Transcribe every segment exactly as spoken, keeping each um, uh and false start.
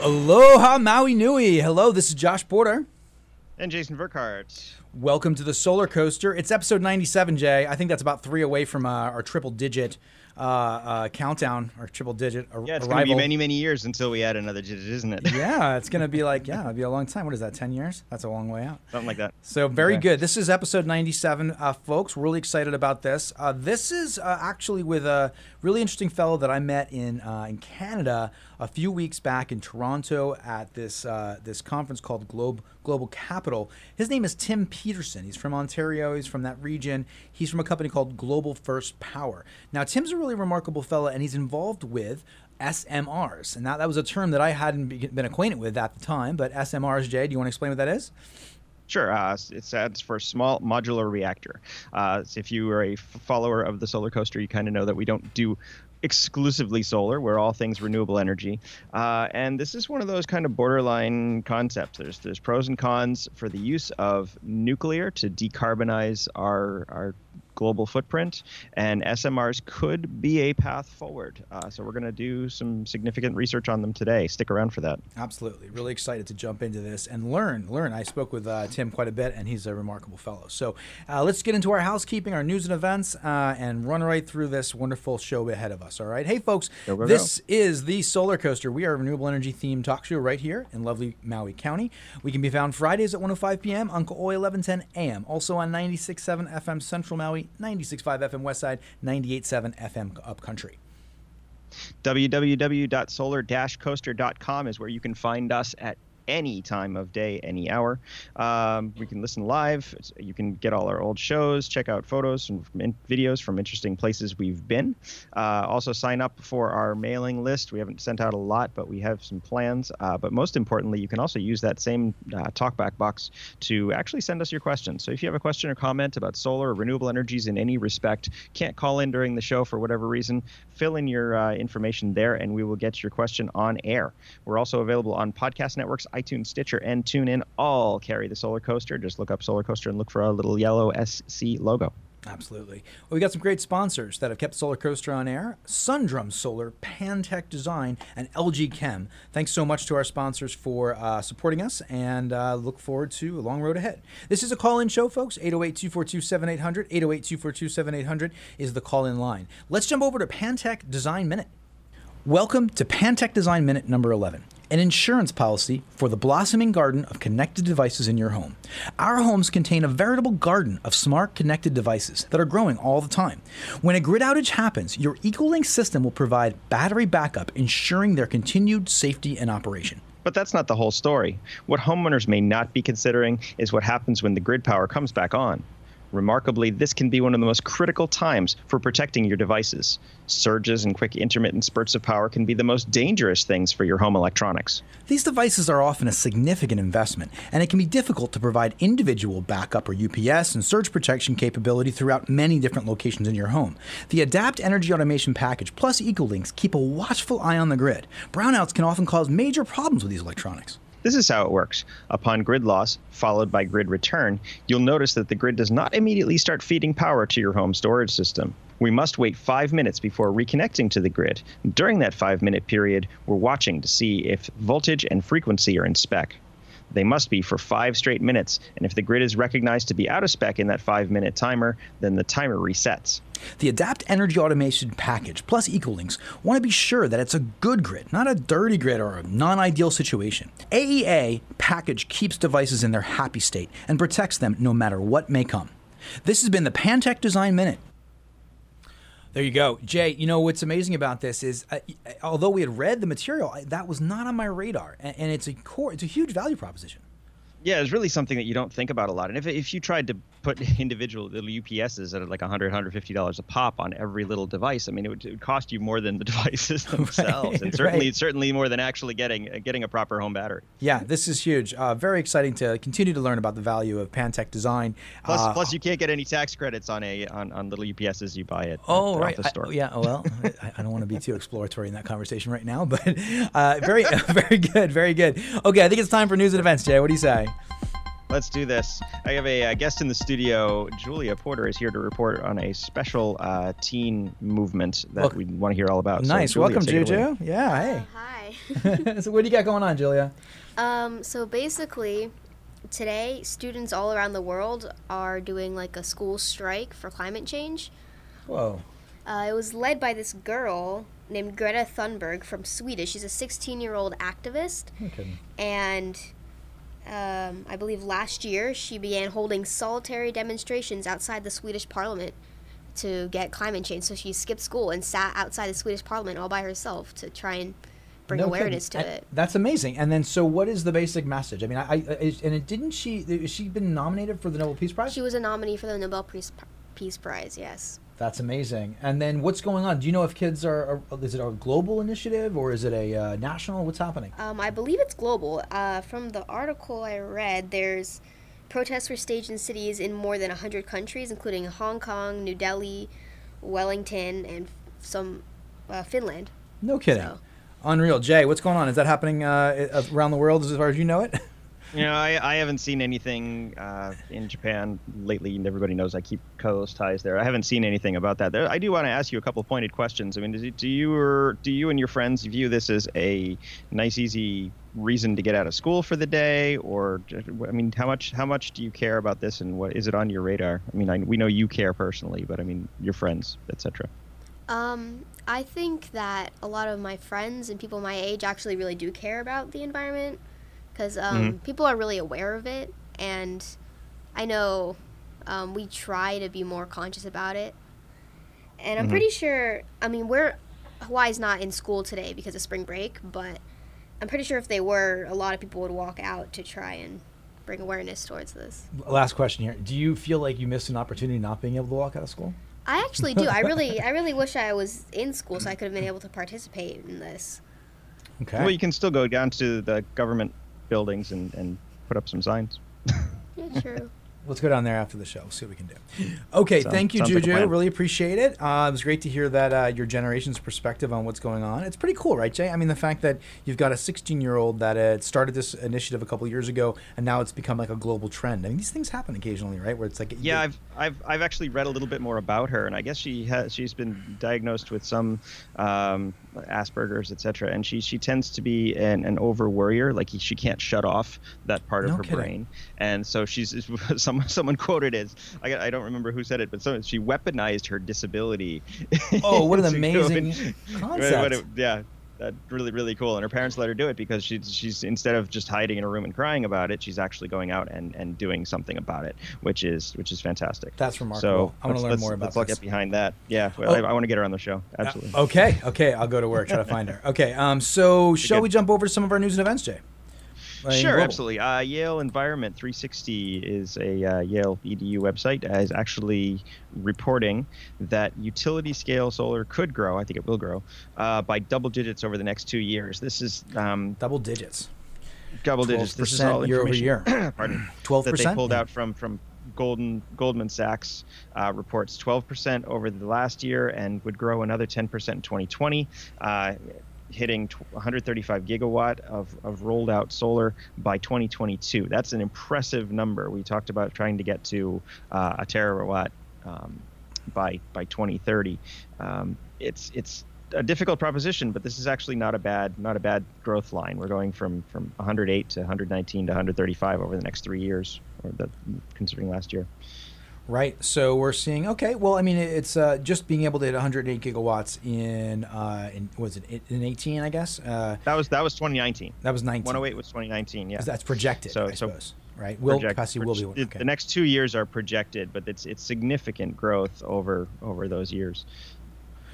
Aloha Maui Nui. Hello, this is Josh Porter. And Jason Burkhardt. Welcome to the Solar Coaster. It's episode ninety-seven, Jay. I think that's about three away from uh, our triple digit uh, uh, countdown, our triple digit ar- yeah, it's arrival. Going to be many, many years until we add another digit, isn't it? Yeah, it's going to be like, yeah, it'll be a long time. What is that, ten years? That's a long way out. Something like that. So very okay. good. This is episode ninety-seven, uh, folks. We're really excited about this. Uh, this is uh, actually with a really interesting fellow that I met in uh, in Canada a few weeks back in Toronto at this uh, this conference called Globe Global Capital. His name is Tim Peterson. He's from Ontario. He's from that region. He's from a company called Global First Power. Now, Tim's a really remarkable fella, and he's involved with S M Rs. And that, that was a term that I hadn't been acquainted with at the time, but S M Rs, Jay, do you want to explain what that is? Sure. Uh, it stands for Small Modular Reactor. Uh, so if you are a follower of the Solar Coaster, you kind of know that we don't do exclusively solar. We're all things renewable energy. Uh, and this is one of those kind of borderline concepts. There's there's pros and cons for the use of nuclear to decarbonize our our global footprint, and S M Rs could be a path forward. Uh, so we're going to do some significant research on them today. Stick around for that. Absolutely. Really excited to jump into this and learn. Learn. I spoke with uh, Tim quite a bit, and he's a remarkable fellow. So uh, let's get into our housekeeping, our news and events, uh, and run right through this wonderful show ahead of us. All right. Hey, folks, go, go, this go. is the Solar Coaster. We are a renewable energy themed talk show right here in lovely Maui County. We can be found Fridays at one oh five p.m. on Ko'oi eleven ten a.m. Also on ninety-six point seven F M Central Maui, ninety-six point five F M Westside, ninety-eight point seven F M Upcountry. w w w dot solar dash coaster dot com is where you can find us at any time of day, any hour. Um, we can listen live. You can get all our old shows, check out photos and in- videos from interesting places we've been. Uh, also sign up for our mailing list. We haven't sent out a lot, but we have some plans. Uh, but most importantly, you can also use that same uh, talkback box to actually send us your questions. So if you have a question or comment about solar or renewable energies in any respect, can't call in during the show for whatever reason, fill in your uh, information there and we will get your question on air. We're also available on podcast networks, iTunes, Stitcher, and TuneIn all carry the Solar Coaster. Just look up Solar Coaster and look for our little yellow S C logo. Absolutely. Well, we got some great sponsors that have kept Solar Coaster on air. Sundrum Solar, PanTech Design, and L G Chem. Thanks so much to our sponsors for uh, supporting us, and uh, look forward to a long road ahead. This is a call-in show, folks. eight oh eight, two four two, seven eight hundred. eight oh eight, two four two, seven eight hundred is the call-in line. Let's jump over to PanTech Design Minute. Welcome to PanTech Design Minute number eleven. An insurance policy for the blossoming garden of connected devices in your home. Our homes contain a veritable garden of smart connected devices that are growing all the time. When a grid outage happens, your EcoLink system will provide battery backup, ensuring their continued safety and operation. But that's not the whole story. What homeowners may not be considering is what happens when the grid power comes back on. Remarkably, this can be one of the most critical times for protecting your devices. Surges and quick intermittent spurts of power can be the most dangerous things for your home electronics. These devices are often a significant investment, and it can be difficult to provide individual backup or U P S and surge protection capability throughout many different locations in your home. The Adapt Energy Automation Package plus EcoLinks keep a watchful eye on the grid. Brownouts can often cause major problems with these electronics. This is how it works. Upon grid loss, followed by grid return, you'll notice that the grid does not immediately start feeding power to your home storage system. We must wait five minutes before reconnecting to the grid. During that five-minute period, we're watching to see if voltage and frequency are in spec. They must be for five straight minutes, and if the grid is recognized to be out of spec in that five-minute timer, then the timer resets. The Adapt Energy Automation Package plus EcoLinks want to be sure that it's a good grid, not a dirty grid or a non-ideal situation. A E A package keeps devices in their happy state and protects them no matter what may come. This has been the PanTech Design Minute. There you go. Jay, you know, what's amazing about this is, uh, although we had read the material, I, that was not on my radar, and, and it's a core, it's a huge value proposition. Yeah, it's really something that you don't think about a lot. And if if you tried to put individual little U P S's at like one hundred dollars, one hundred fifty dollars a pop on every little device, I mean, it would, it would cost you more than the devices themselves, right, and certainly right. certainly more than actually getting getting a proper home battery. Yeah, this is huge. Uh, very exciting to continue to learn about the value of PanTech Design. Plus, uh, plus you can't get any tax credits on a on, on little U P S's you buy at oh, at, right. at the store. I, yeah, well, I, I don't want to be too exploratory in that conversation right now, but uh, very, very good, very good. Okay, I think it's time for news and events, Jay. What do you say? Let's do this. I have a, a guest in the studio. Julia Porter is here to report on a special uh, teen movement that well, we want to hear all about. Nice. So, Julia, welcome, Juju. Yeah, hey. Uh, hi. So what do you got going on, Julia? Um, so basically, today, students all around the world are doing like a school strike for climate change. Whoa. Uh, it was led by this girl named Greta Thunberg from Sweden. She's a sixteen-year-old activist. Okay. And um, I believe last year she began holding solitary demonstrations outside the Swedish parliament to get climate change. So she skipped school and sat outside the Swedish parliament all by herself to try and bring no awareness kidding. to I, it. That's amazing. And then, so what is the basic message? I mean, I, I and it, didn't she, she been nominated for the Nobel Peace Prize? She was a nominee for the Nobel Peace, Peace Prize, yes. That's amazing. And then what's going on? Do you know if kids are, are is it a global initiative or is it a uh, national? What's happening? Um, I believe it's global. Uh, from the article I read, there's protests were staged in cities in more than one hundred countries, including Hong Kong, New Delhi, Wellington, and some uh, Finland. No kidding. So. Unreal. Jay, what's going on? Is that happening uh, around the world as far as you know it? You know, I, I haven't seen anything uh, in Japan lately, and everybody knows I keep close ties there. I haven't seen anything about that. There, I do want to ask you a couple of pointed questions. I mean, does it, do you or do you and your friends view this as a nice, easy reason to get out of school for the day, or I mean, how much how much do you care about this, and what is it on your radar? I mean, I, we know you care personally, but I mean, your friends, et cetera. Um, I think that a lot of my friends and people my age actually really do care about the environment. Because um, mm-hmm. people are really aware of it, and I know um, we try to be more conscious about it. And I'm mm-hmm. pretty sure, I mean, we're Hawaii's not in school today because of spring break, but I'm pretty sure if they were, a lot of people would walk out to try and bring awareness towards this. Last question here. Do you feel like you missed an opportunity not being able to walk out of school? I actually do. I really, I really wish I was in school so I could have been able to participate in this. Okay. Well, you can still go down to the government buildings and, and put up some signs. Yeah, true. Let's go down there after the show. We'll see what we can do. Okay, so, thank you, Juju. Like really appreciate it. Uh, it was great to hear that uh, your generation's perspective on what's going on. It's pretty cool, right, Jay? I mean, the fact that you've got a sixteen-year-old that uh, started this initiative a couple of years ago, and now it's become like a global trend. I mean, these things happen occasionally, right? Where it's like yeah, I've I've I've actually read a little bit more about her, and I guess she has she's been diagnosed with some um, Asperger's, et cetera. And she she tends to be an an over worrier. Like she can't shut off that part of no her kidding. brain, and so she's some. Someone quoted it. I, I don't remember who said it, but someone, she weaponized her disability. Oh, what an amazing concept! But it, yeah, that really, really cool. And her parents let her do it because she's she's instead of just hiding in a room and crying about it, she's actually going out and, and doing something about it, which is which is fantastic. That's remarkable. So I want to learn more about. Let's this. Let's get behind that. Yeah, well, oh. I, I want to get her on the show. Absolutely. Uh, okay, okay, I'll go to work try to find her. Okay, um, so Pretty shall good. we jump over to some of our news and events, Jay? Sure, global. absolutely. Uh, Yale Environment three sixty is a uh, Yale E D U website uh, is actually reporting that utility scale solar could grow. I think it will grow uh, by double digits over the next two years. This is um, double digits. Double digits. This is all year over year. Pardon. twelve percent that they pulled yeah. out from from Golden, Goldman Sachs uh, reports twelve percent over the last year and would grow another ten percent in twenty twenty. Uh, hitting one hundred thirty-five gigawatt of, of rolled out solar by twenty twenty-two. That's an impressive number. We talked about trying to get to uh, a terawatt um, by by twenty thirty. Um, it's it's a difficult proposition, but this is actually not a bad not a bad growth line. We're going from, from one hundred eight to one hundred nineteen to one hundred thirty-five over the next three years, or the, considering last year. Right. So we're seeing, okay, well, I mean, it's uh, just being able to hit one hundred eight gigawatts in, uh, in what was it, in eighteen, I guess? Uh, that was that was twenty nineteen. That was nineteen. one hundred eight was twenty nineteen, yeah. That's projected, so, I so suppose, right? Will project, capacity will be one. Okay. The next two years are projected, but it's it's significant growth over over those years.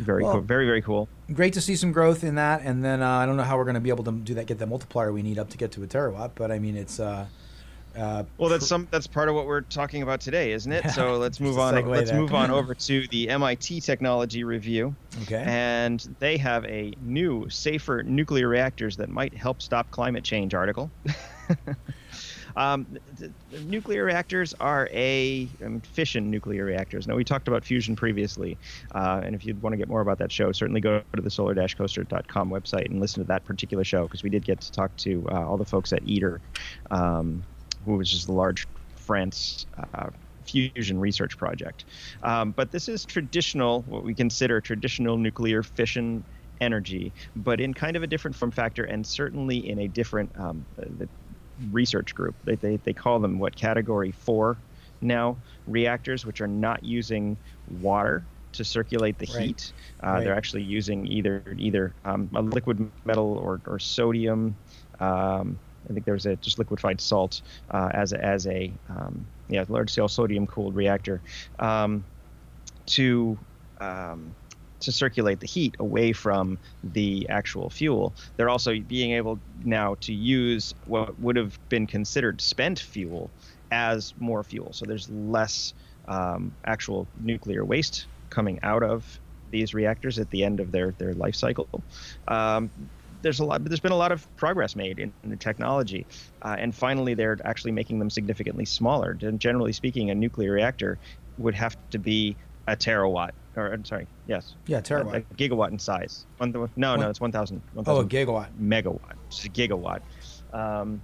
Very well, cool. Very, very cool. Great to see some growth in that. And then uh, I don't know how we're going to be able to do that, get the multiplier we need up to get to a terawatt, but I mean, it's... Uh, Uh, well, that's some. That's part of what we're talking about today, isn't it? So let's move on. Let's there. move on over to the M I T Technology Review. Okay. And they have a new safer nuclear reactors that might help stop climate change article. Um, the, the nuclear reactors are a um, fission nuclear reactors. Now, we talked about fusion previously, uh, and if you'd want to get more about that show, certainly go to the solar dash coaster dot com website and listen to that particular show because we did get to talk to uh, all the folks at ITER. Um, which is the large France uh, fusion research project. Um, but this is traditional, what we consider traditional nuclear fission energy, but in kind of a different form factor, and certainly in a different um, the research group. They, they they call them, what, Category four now, reactors, which are not using water to circulate the right. heat. Uh, right. They're actually using either either um, a liquid metal or, or sodium. Um, I think there was a just liquefied salt uh, as a, as a um, yeah large-scale sodium-cooled reactor um, to um, to circulate the heat away from the actual fuel. They're also being able now to use what would have been considered spent fuel as more fuel. So there's less um, actual nuclear waste coming out of these reactors at the end of their their life cycle. Um, There's a lot. There's been a lot of progress made in, in the technology, uh, and finally, they're actually making them significantly smaller. Generally speaking, a nuclear reactor would have to be a terawatt, or I'm sorry, yes, yeah, terawatt, a, a gigawatt in size. One, no, one, no, it's one thousand. Oh, a gigawatt, megawatt, it's a gigawatt, um,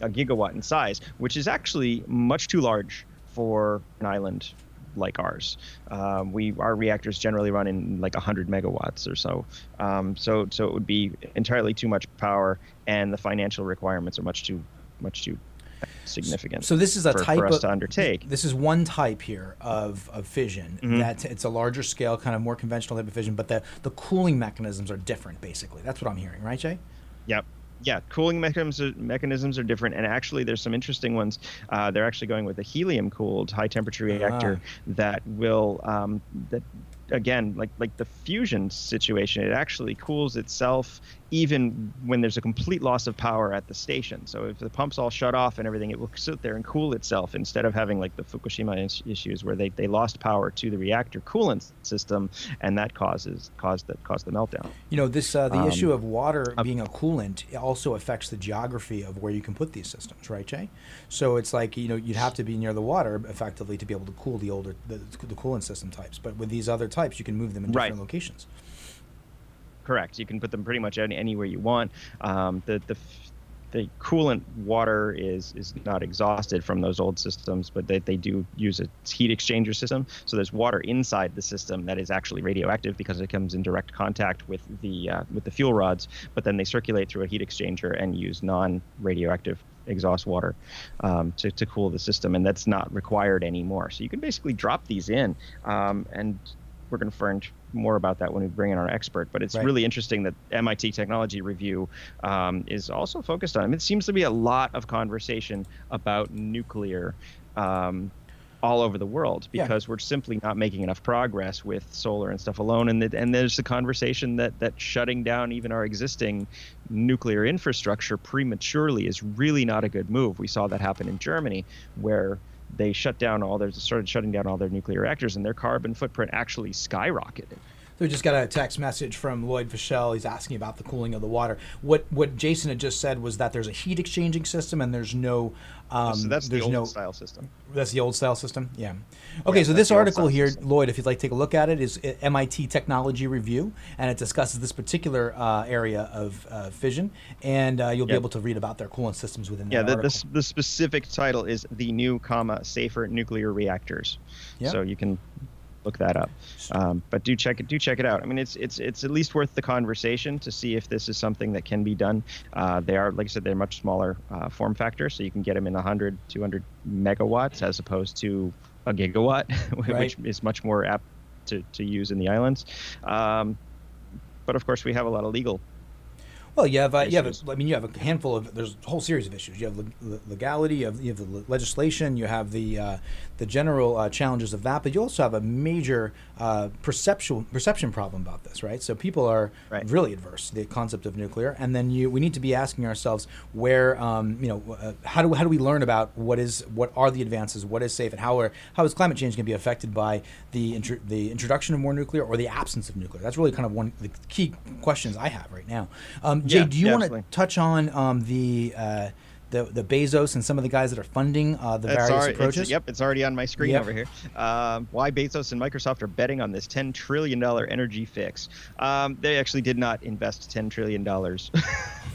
a gigawatt in size, which is actually much too large for an island like ours. Um, we our reactors generally run in like one hundred megawatts or so. Um, so so it would be entirely too much power, and the financial requirements are much too much too significant. So this is a for, type for us of, to undertake. This is one type here of, of fission. Mm-hmm. That it's a larger scale, kind of more conventional type of fission, but the, the cooling mechanisms are different, basically. That's what I'm hearing, right, Jay? Yep. Yeah, cooling mechanisms mechanisms are different, and actually there's some interesting ones. Uh, they're actually going with a helium-cooled high-temperature reactor ah. that will, um, that again, like like the fusion situation, it actually cools itself even when there's a complete loss of power at the station. So if the pumps all shut off and everything, it will sit there and cool itself, instead of having like the Fukushima issues where they, they lost power to the reactor coolant system, and that causes caused the, caused the meltdown. You know, this uh, the um, issue of water uh, being a coolant, it also affects the geography of where you can put these systems, right, Jay? So it's like, you know, you'd have to be near the water effectively to be able to cool the older the, the coolant system types. But with these other types, you can move them in different right. locations. Correct. You can put them pretty much any, anywhere you want. Um, the the the coolant water is is not exhausted from those old systems, but they, they do use a heat exchanger system. So there's water inside the system that is actually radioactive because it comes in direct contact with the uh, with the fuel rods. But then they circulate through a heat exchanger and use non-radioactive exhaust water um, to to cool the system, and that's not required anymore. So you can basically drop these in, um, and we're going to learn more about that when we bring in our expert. But it's right. really interesting that M I T Technology Review um, is also focused on it. I mean, it seems to be a lot of conversation about nuclear um, all over the world, because yeah. we're simply not making enough progress with solar and stuff alone. And, the, and there's the conversation that, that shutting down even our existing nuclear infrastructure prematurely is really not a good move. We saw that happen in Germany, where they shut down all their started shutting down all their nuclear reactors, and their carbon footprint actually skyrocketed. So we just got a text message from Lloyd Fischel. He's asking about the cooling of the water. What what Jason had just said was that there's a heat exchanging system, and there's no. Um, so that's the old no, style system. That's the old style system. Yeah. Okay. Yeah, so this article here, system. Lloyd, if you'd like to take a look at it, is M I T Technology Review, and it discusses this particular uh, area of uh, fission, and uh, you'll yep. be able to read about their coolant systems within. Yeah. That the, the the specific title is the new, comma, safer nuclear reactors. Yep. So you can look that up, um, but do check it. Do check it out. I mean, it's it's it's at least worth the conversation to see if this is something that can be done. Uh, they are, like I said, they're much smaller uh, form factor, so you can get them in one hundred, two hundred megawatts as opposed to a gigawatt, right. which is much more apt to, to use in the islands. Um, but of course, we have a lot of legal. Well, you have, uh, you have, I mean, you have a handful of, there's a whole series of issues. You have le- legality, you have, you have the legislation, you have the uh, the general uh, challenges of that, but you also have a major uh, perceptual perception problem about this, right? So people are right. really adverse to the concept of nuclear, and then you we need to be asking ourselves where, um, you know, uh, how do how do we learn about what is what are the advances, what is safe, and how are how is climate change going to be affected by the intro, the introduction of more nuclear or the absence of nuclear? That's really kind of one of the key questions I have right now. Um, Jay, yeah, do you definitely. want to touch on um, the, uh, the the Bezos and some of the guys that are funding uh, the That's various already, approaches? It's, yep, it's already on my screen yep. over here. Um, why Bezos and Microsoft are betting on this ten trillion dollars energy fix. Um, they actually did not invest ten trillion dollars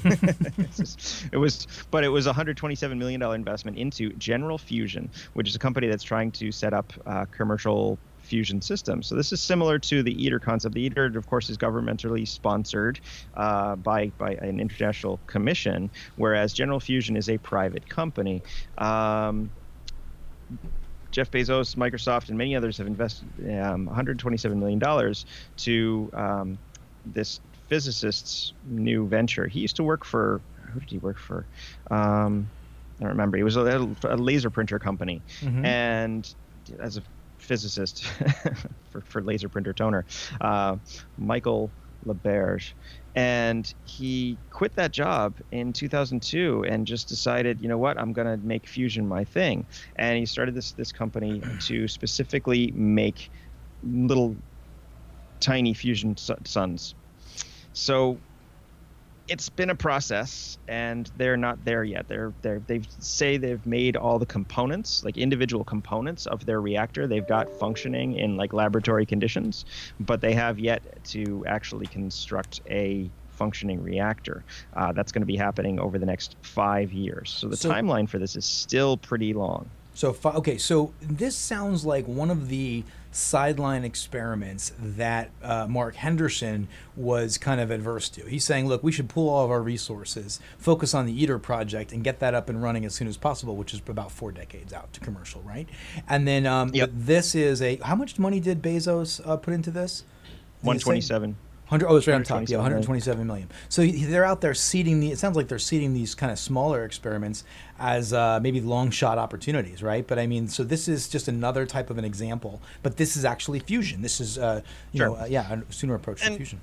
It was, but it was a one hundred twenty-seven million dollars investment into General Fusion, which is a company that's trying to set up uh, commercial fusion systems. So this is similar to the ITER concept. The ITER, of course, is governmentally sponsored uh, by by an international commission, whereas General Fusion is a private company. Um, Jeff Bezos, Microsoft, and many others have invested um, one hundred twenty-seven million dollars to um, this physicist's new venture. He used to work for, who did he work for? Um, I don't remember. He was a, a laser printer company. Mm-hmm. And as a physicist for, for laser printer toner, uh, Michael LaBerge. And he quit that job in two thousand two and just decided, you know what, I'm going to make fusion my thing. And he started this this company to specifically make little tiny fusion su- suns. So it's been a process, and they're not there yet. They're they they've say they've made all the components, like individual components of their reactor. They've got functioning in like laboratory conditions, but they have yet to actually construct a functioning reactor. Uh, that's going to be happening over the next five years. So the so, timeline for this is still pretty long. So okay, so this sounds like one of the sideline experiments that uh, Mark Henderson was kind of adverse to. He's saying, look, we should pull all of our resources, focus on the ITER project, and get that up and running as soon as possible, which is about four decades out to commercial, right? And then um, yep. this is a, how much money did Bezos uh, put into this? one hundred twenty-seven. one hundred, oh, it's right on top, yeah, one hundred twenty-seven million. So they're out there seeding the, it sounds like they're seeding these kind of smaller experiments as uh, maybe long shot opportunities, right? But I mean, so this is just another type of an example, but this is actually fusion. This is, uh, you sure. know, uh, yeah, a sooner approach and, to fusion.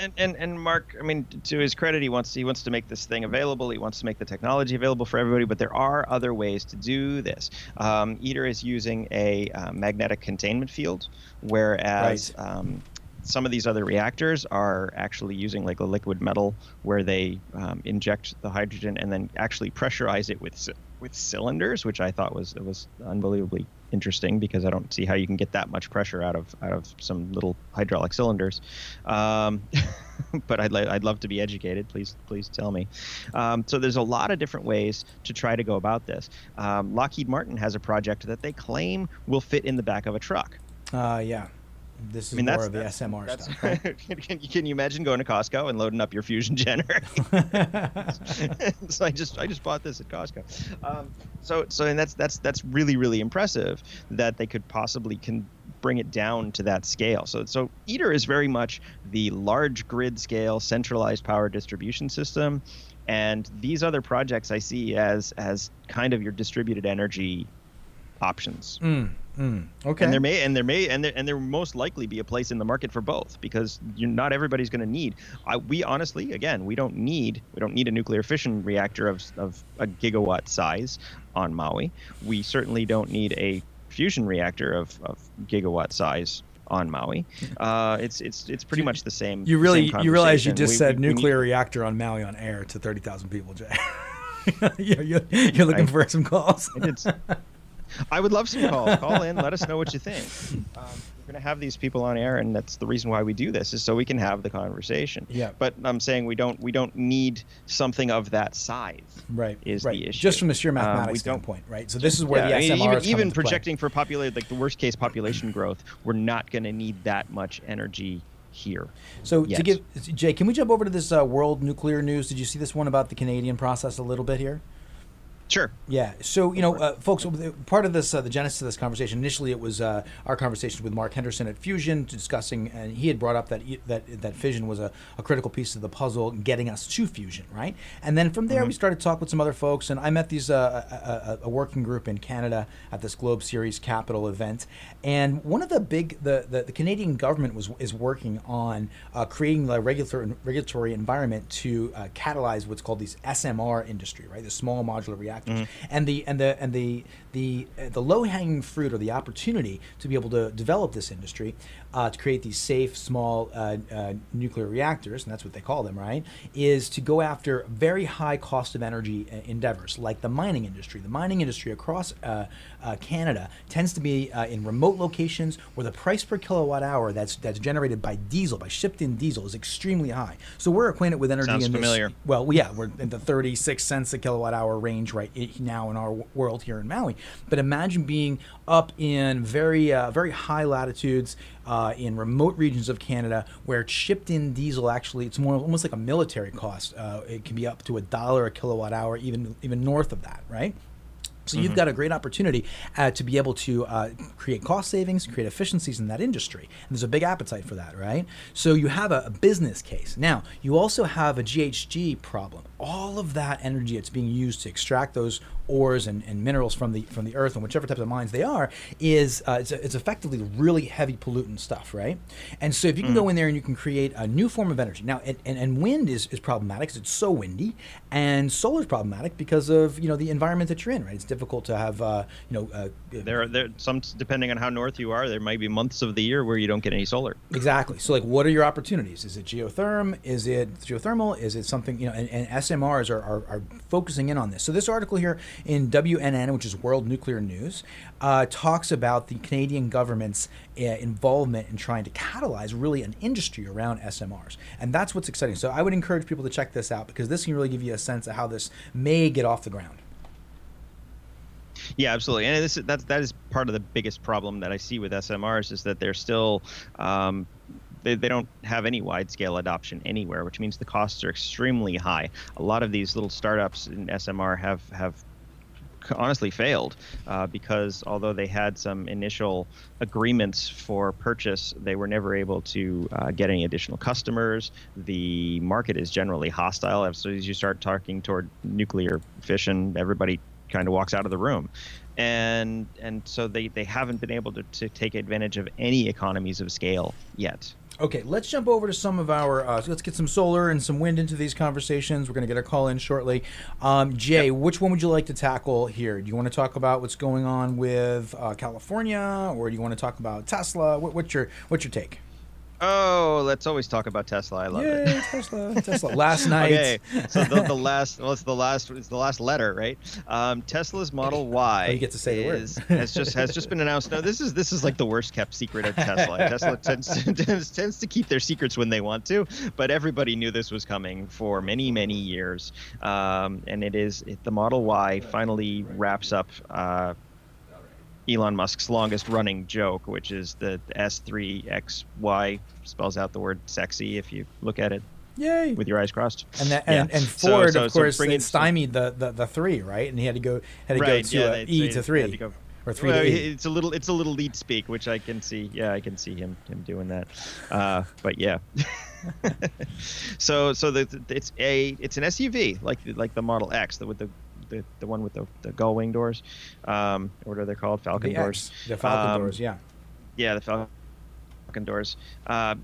And, and and Mark, I mean, to his credit, he wants he wants to make this thing available. He wants to make the technology available for everybody, but there are other ways to do this. Um, ITER is using a uh, magnetic containment field, whereas... Right. Um, some of these other reactors are actually using like a liquid metal where they um, inject the hydrogen and then actually pressurize it with with cylinders, which I thought was it was unbelievably interesting because I don't see how you can get that much pressure out of out of some little hydraulic cylinders. Um, but I'd li- I'd love to be educated. Please please tell me. Um, so there's a lot of different ways to try to go about this. Um, Lockheed Martin has a project that they claim will fit in the back of a truck. Uh, yeah. This is I mean, more of the S M R stuff. Right? Can, can you imagine going to Costco and loading up your fusion generator? So I just I just bought this at Costco. Um, so so and that's that's that's really really impressive that they could possibly can bring it down to that scale. So so ITER is very much the large grid scale centralized power distribution system, and these other projects I see as as kind of your distributed energy options. Mm. Mm, okay. And there may and there may and there and there most likely be a place in the market for both because you're not everybody's going to need. I, we honestly, again, we don't need we don't need a nuclear fission reactor of of a gigawatt size on Maui. We certainly don't need a fusion reactor of, of gigawatt size on Maui. Uh, it's it's it's pretty much the same. You really same you realize you just we, said we, nuclear we need... reactor on Maui on air to thirty thousand people, Jay. you're, you're, you're looking I, for some calls. I did. I would love some calls. Call in. Let us know what you think. Um, we're going to have these people on air, and that's the reason why we do this is so we can have the conversation. Yeah. But I'm saying we don't we don't need something of that size. Right. Is right. the issue just from a sheer mathematics um, standpoint, right? So this is where yeah, the S M Rs I mean, even, even projecting play. For population, like the worst case population growth, we're not going to need that much energy here. So yet. to give Jay, can we jump over to this uh, World Nuclear News? Did you see this one about the Canadian process a little bit here? Sure. Yeah. So, you know, uh, folks, part of this, uh, the genesis of this conversation, initially it was uh, our conversation with Mark Henderson at Fusion discussing, and he had brought up that that that fission was a, a critical piece of the puzzle getting us to fusion, right? And then from there mm-hmm. we started to talk with some other folks, and I met these uh, a, a, a working group in Canada at this Globe Series Capital event, and one of the big, the, the, the Canadian government was is working on uh, creating the regulatory, regulatory environment to uh, catalyze what's called these S M R industry, right? The small modular reactor. reactors. Mm-hmm. And the and the and the the uh, the low-hanging fruit, or the opportunity to be able to develop this industry uh, to create these safe small uh, uh, nuclear reactors, and that's what they call them, right? Is to go after very high cost of energy uh, endeavors, like the mining industry. The mining industry across uh, uh, Canada tends to be uh, in remote locations where the price per kilowatt hour that's that's generated by diesel, by shipped-in diesel, is extremely high. So we're acquainted with energy. Sounds in familiar. This, well, yeah, we're in the thirty-six cents a kilowatt hour range right now in our world here in Maui. But imagine being up in very, uh, very high latitudes uh, in remote regions of Canada where shipped-in diesel actually, it's more almost like a military cost. Uh, it can be up to a dollar a kilowatt hour, even even north of that, right? So you've mm-hmm. got a great opportunity uh, to be able to uh, create cost savings, create efficiencies in that industry. And there's a big appetite for that, right? So you have a, a business case. Now, you also have a G H G problem. All of that energy that's being used to extract those ores and, and minerals from the from the earth, and whichever types of mines they are, is uh, it's, it's effectively really heavy pollutant stuff, right? And so if you can mm. go in there and you can create a new form of energy. Now, it, and, and wind is, is problematic because it's so windy, and solar is problematic because of, you know, the environment that you're in, right? It's difficult to have, uh, you know. Uh, there are there some depending on how north you are, there might be months of the year where you don't get any solar. Exactly. So like, what are your opportunities? Is it geotherm? Is it geothermal? Is it something, you know? And, and S M Rs are, are are focusing in on this. So this article here in W N N, which is World Nuclear News, uh, talks about the Canadian government's uh, involvement in trying to catalyze really an industry around S M Rs, and that's what's exciting. So I would encourage people to check this out, because this can really give you a sense of how this may get off the ground. Yeah, absolutely. And this that's that is part of the biggest problem that I see with S M Rs, is that they're still um, they, they don't have any wide scale adoption anywhere, which means the costs are extremely high. A lot of these little startups in S M R have have honestly failed uh, because although they had some initial agreements for purchase, they were never able to uh, get any additional customers. The market is generally hostile. So as you start talking toward nuclear fission, everybody kind of walks out of the room. And and so they, they haven't been able to, to take advantage of any economies of scale yet. Okay, let's jump over to some of our, uh, so let's get some solar and some wind into these conversations. We're going to get a call in shortly. Um, Jay, yep. Which one would you like to tackle here? Do you want to talk about what's going on with uh, California, or do you want to talk about Tesla? What, what's your what's your take? Oh, let's always talk about Tesla. I love Yay, it. Tesla, Tesla. Last night. Okay, so the, the last, well, it's the last, it's the last letter, right? Um, Tesla's Model Y. Oh, you get to say is, the word. has just has just been announced. No, this is this is like the worst kept secret of Tesla. Tesla tends to, tends, tends to keep their secrets when they want to, but everybody knew this was coming for many many years. Um, and it is it, the Model Y finally wraps up. Uh, Elon Musk's longest running joke, which is the S three X Y, spells out the word sexy if you look at it Yay. With your eyes crossed. And that, yeah. and, and Ford, so, so, of course, so it stymied the, the, the three, right? And he had to go had to right, go to yeah, they, E they, to three. Had to go. Or three well, to it's a little it's a little lead speak, which I can see. Yeah, I can see him him doing that. Uh, but yeah. so so the, it's a it's an S U V like like the Model X, the, with the The, the one with the, the gull wing doors, um, what are they called? Falcon the doors. X, the Falcon um, doors, yeah. Yeah, the Falcon doors. Uh,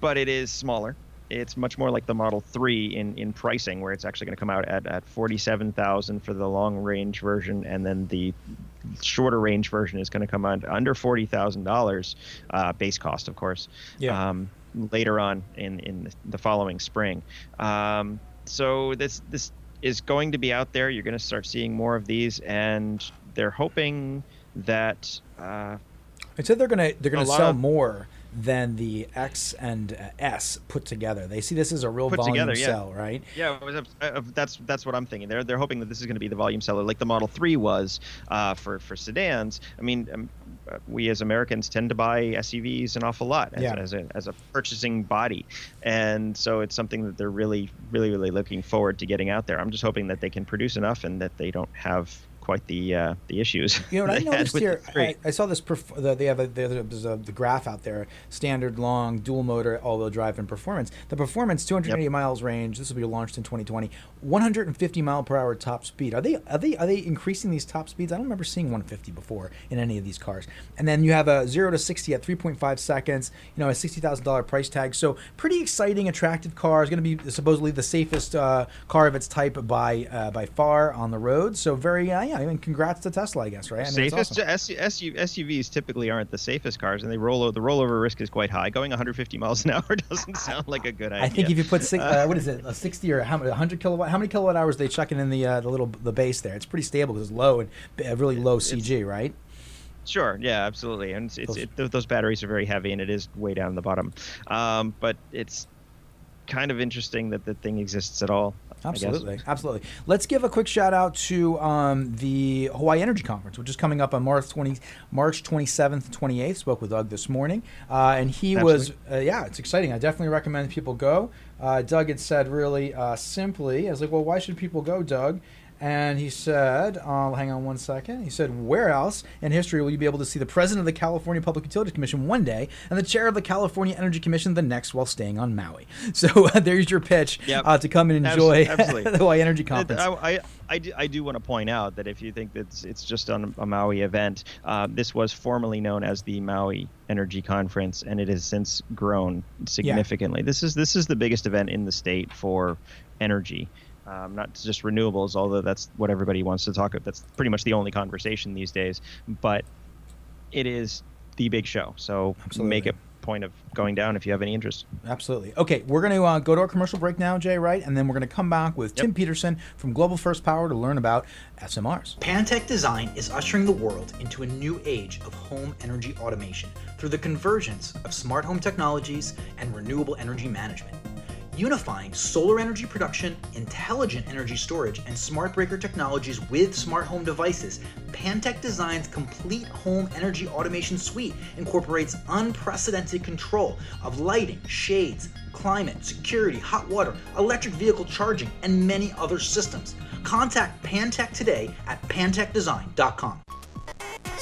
but it is smaller. It's much more like the Model three in, in pricing, where it's actually going to come out at, at forty-seven thousand dollars for the long-range version, and then the shorter-range version is going to come out under forty thousand dollars, uh, base cost, of course, yeah. um, later on in, in the following spring. Um, so this this... is going to be out there. You're going to start seeing more of these, and they're hoping that. Uh, I said they're going to they're going to sell of, more than the X and uh, S put together. They see this as a real volume together, yeah. sell, right? Yeah, was, uh, that's that's what I'm thinking. They're they're hoping that this is going to be the volume seller, like the Model three was uh, for for sedans. I mean. Um, We as Americans tend to buy S U Vs an awful lot as, yeah. as, a, as a purchasing body. And so it's something that they're really, really, really looking forward to getting out there. I'm just hoping that they can produce enough and that they don't have quite the uh, the issues. You know, what I noticed here, I, I saw this. Perf- the, they have a, the, there's a, the graph out there: standard, long, dual motor, all-wheel drive, and performance. The performance, two hundred eighty yep. miles range. This will be launched in twenty twenty. one hundred fifty mile per hour top speed. Are they are they are they increasing these top speeds? I don't remember seeing one hundred fifty before in any of these cars. And then you have a zero to sixty at three point five seconds. You know, a sixty thousand dollars price tag. So pretty exciting, attractive car. It's going to be supposedly the safest uh, car of its type by uh, by far on the road. So very uh, yeah. I mean, congrats to Tesla, I guess, right? I mean, safest it's awesome. S U Vs typically aren't the safest cars, and they roll the rollover risk is quite high. Going one hundred fifty miles an hour doesn't sound like a good idea. I think if you put six, uh, what is it, a sixty or how one hundred kilowatt? How many kilowatt hours they chucking in the uh, the little the base there? It's pretty stable because it's low and uh, really low C G, right? Sure. Yeah, absolutely. And it's, it's, it, those batteries are very heavy, and it is way down the bottom. Um, but it's kind of interesting that the thing exists at all. Absolutely. Absolutely. Let's give a quick shout out to um, the Hawaii Energy Conference, which is coming up on March twenty-seventh and twenty-eighth. Spoke with Doug this morning. Uh, and he Absolutely. was, uh, yeah, it's exciting. I definitely recommend people go. Uh, Doug had said really uh, simply, I was like, well, why should people go, Doug? And he said, uh, hang on one second. He said, where else in history will you be able to see the president of the California Public Utilities Commission one day and the chair of the California Energy Commission the next while staying on Maui? So uh, there's your pitch yep. uh, to come and enjoy Absolutely. the Hawaii Energy Conference. I, I, I, do, I do want to point out that if you think that it's, it's just on a Maui event, uh, this was formerly known as the Maui Energy Conference, and it has since grown significantly. Yeah. This is this is the biggest event in the state for energy. Um, not just renewables, although that's what everybody wants to talk about. That's pretty much the only conversation these days. But it is the big show. So Absolutely. make a point of going down if you have any interest. Absolutely. Okay, we're going to uh, go to our commercial break now, Jay, right? And then we're going to come back with yep. Tim Peterson from Global First Power to learn about S M Rs. PanTech Design is ushering the world into a new age of home energy automation through the convergence of smart home technologies and renewable energy management. Unifying solar energy production, intelligent energy storage, and smart breaker technologies with smart home devices, PanTech Design's complete home energy automation suite incorporates unprecedented control of lighting, shades, climate, security, hot water, electric vehicle charging, and many other systems. Contact PanTech today at pantech design dot com.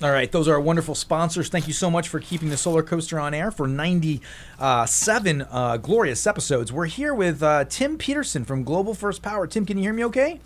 All right, those are our wonderful sponsors. Thank you so much for keeping the Solar Coaster on air for ninety-seven uh, glorious episodes. We're here with uh, Tim Peterson from Global First Power. Tim, can you hear me okay?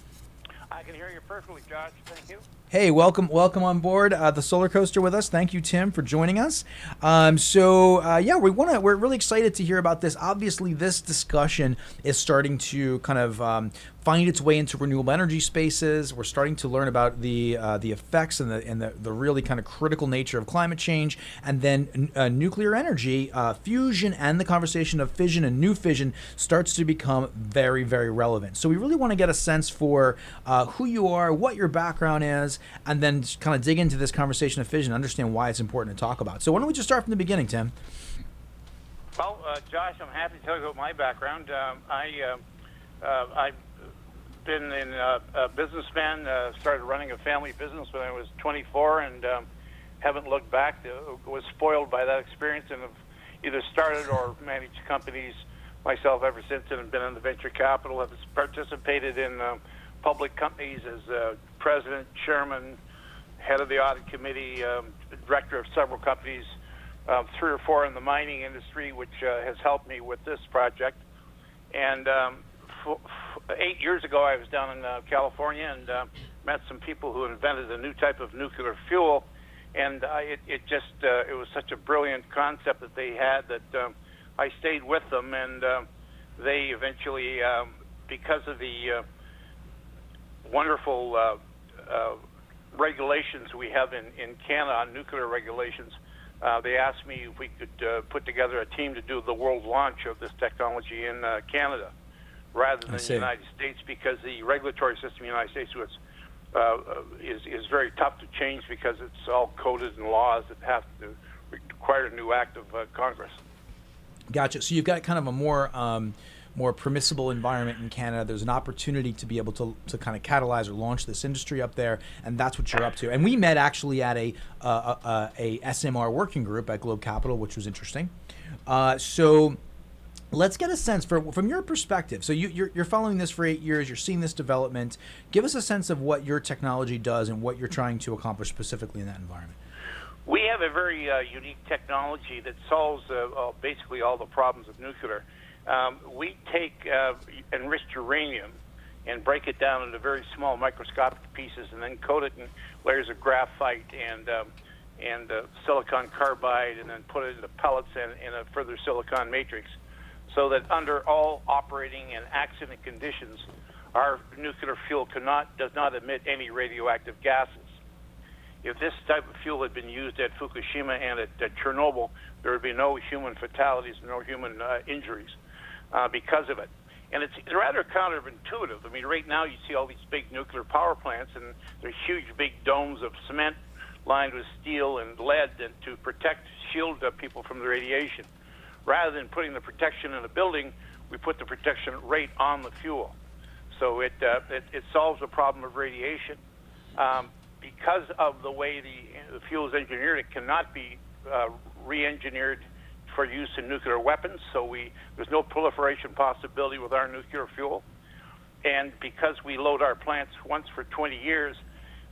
I can hear you perfectly, Josh. Thank you. Hey, welcome welcome on board uh, the Solar Coaster with us. Thank you, Tim, for joining us. Um, so, uh, yeah, we wanna, we're really excited to hear about this. Obviously, this discussion is starting to kind of um, find its way into renewable energy spaces. We're starting to learn about the uh, the effects and the and the, the really kind of critical nature of climate change. And then uh, nuclear energy, uh, fusion, and the conversation of fission and new fission starts to become very, very relevant. So we really want to get a sense for uh, who you are, what your background is, and then kind of dig into this conversation of fission, understand why it's important to talk about. So why don't we just start from the beginning, Tim? Well, uh, Josh, I'm happy to tell you about my background. Um, I, uh, uh, I've been in, uh, a businessman, uh, started running a family business when I was twenty-four, and um, haven't looked back. Uh, was spoiled by that experience and have either started or managed companies myself ever since, and have been in the venture capital, have participated in um, public companies as uh, president, chairman, head of the audit committee, um, director of several companies, uh, three or four in the mining industry, which uh, has helped me with this project. And um, f- f- eight years ago, I was down in uh, California and uh, met some people who invented a new type of nuclear fuel. And I, it, it just, uh, it was such a brilliant concept that they had that um, I stayed with them, and uh, they eventually, um, because of the uh, wonderful uh, uh, regulations we have in, in Canada on nuclear regulations, uh, they asked me if we could uh, put together a team to do the world launch of this technology in uh, Canada rather than the United States, because the regulatory system in the United States was uh, is is very tough to change because it's all coded in laws that have to require a new act of uh, Congress. Gotcha. So you've got kind of a more um, more permissible environment in Canada. There's an opportunity to be able to to kind of catalyze or launch this industry up there, and that's what you're up to. And we met actually at a uh, a, a S M R working group at Globe Capital, which was interesting. Uh, so let's get a sense for from your perspective. So you, you're you're following this for eight years. You're seeing this development. Give us a sense of what your technology does and what you're trying to accomplish specifically in that environment. We have a very uh, unique technology that solves uh, uh, basically all the problems of nuclear. Um, we take uh, enriched uranium and break it down into very small microscopic pieces and then coat it in layers of graphite and um, and uh, silicon carbide and then put it into pellets and in a further silicon matrix so that under all operating and accident conditions, our nuclear fuel cannot does not emit any radioactive gases. If this type of fuel had been used at Fukushima and at, at Chernobyl, there would be no human fatalities, no human uh, injuries uh, because of it. And it's rather counterintuitive. I mean, right now you see all these big nuclear power plants, and they're huge, big domes of cement lined with steel and lead and to protect, shield uh, people from the radiation. Rather than putting the protection in a building, we put the protection right on the fuel. So it uh, it, it solves the problem of radiation. Um, Because of the way the, the fuel is engineered, it cannot be uh, re-engineered for use in nuclear weapons, so we there's no proliferation possibility with our nuclear fuel. And because we load our plants once for twenty years,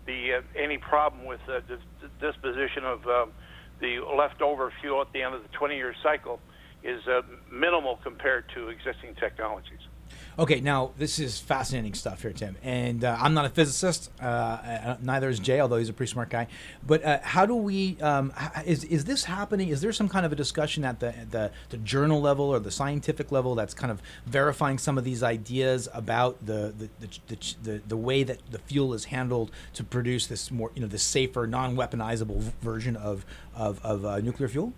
the uh, any problem with the uh, disposition of uh, the leftover fuel at the end of the twenty-year cycle is uh, minimal compared to existing technologies. Okay, now this is fascinating stuff here, Tim. And uh, I'm not a physicist, uh, neither is Jay, although he's a pretty smart guy. But uh, how do we? Um, is is this happening? Is there some kind of a discussion at the, at the the journal level or the scientific level that's kind of verifying some of these ideas about the the the the, the way that the fuel is handled to produce this more, you know, the safer, non-weaponizable version of of, of uh, nuclear fuel?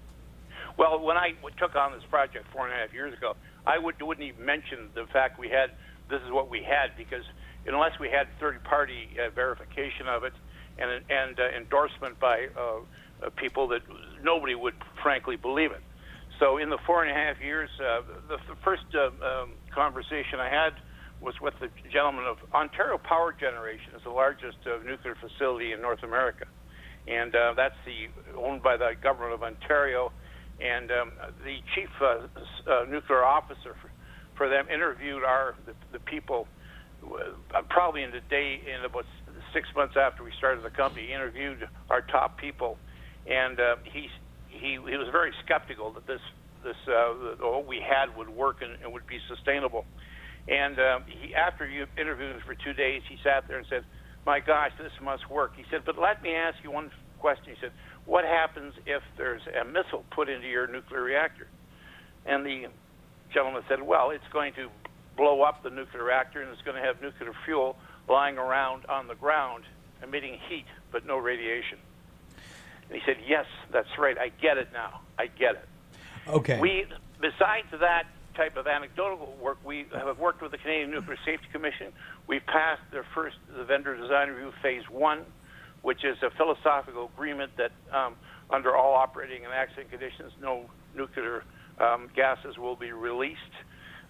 Well, when I took on this project four and a half years ago, I would, wouldn't even mention the fact we had, this is what we had, because unless we had third-party uh, verification of it and and uh, endorsement by uh, uh, people, that nobody would frankly believe it. So in the four and a half years, uh, the, the first uh, um, conversation I had was with the gentleman of Ontario Power Generation, is the largest uh, nuclear facility in North America. And uh, that's the owned by the government of Ontario. And um, the chief uh, uh, nuclear officer for, for them interviewed our the, the people uh, probably in the day in about six months after we started the company. He interviewed our top people, and uh, he he he was very skeptical that this this uh, what we had would work and, and would be sustainable. And um, he, after you interviewed him for two days, he sat there and said, "My gosh, this must work." He said, "But let me ask you one question." He said, "What happens if there's a missile put into your nuclear reactor?" And the gentleman said, "Well, it's going to blow up the nuclear reactor, and it's going to have nuclear fuel lying around on the ground, emitting heat, but no radiation." And he said, "Yes, that's right. I get it now. I get it." Okay. We, besides that type of anecdotal work, we have worked with the Canadian Nuclear Safety Commission. We've passed their first the Vendor Design Review Phase One, which is a philosophical agreement that um, under all operating and accident conditions, no nuclear um, gases will be released.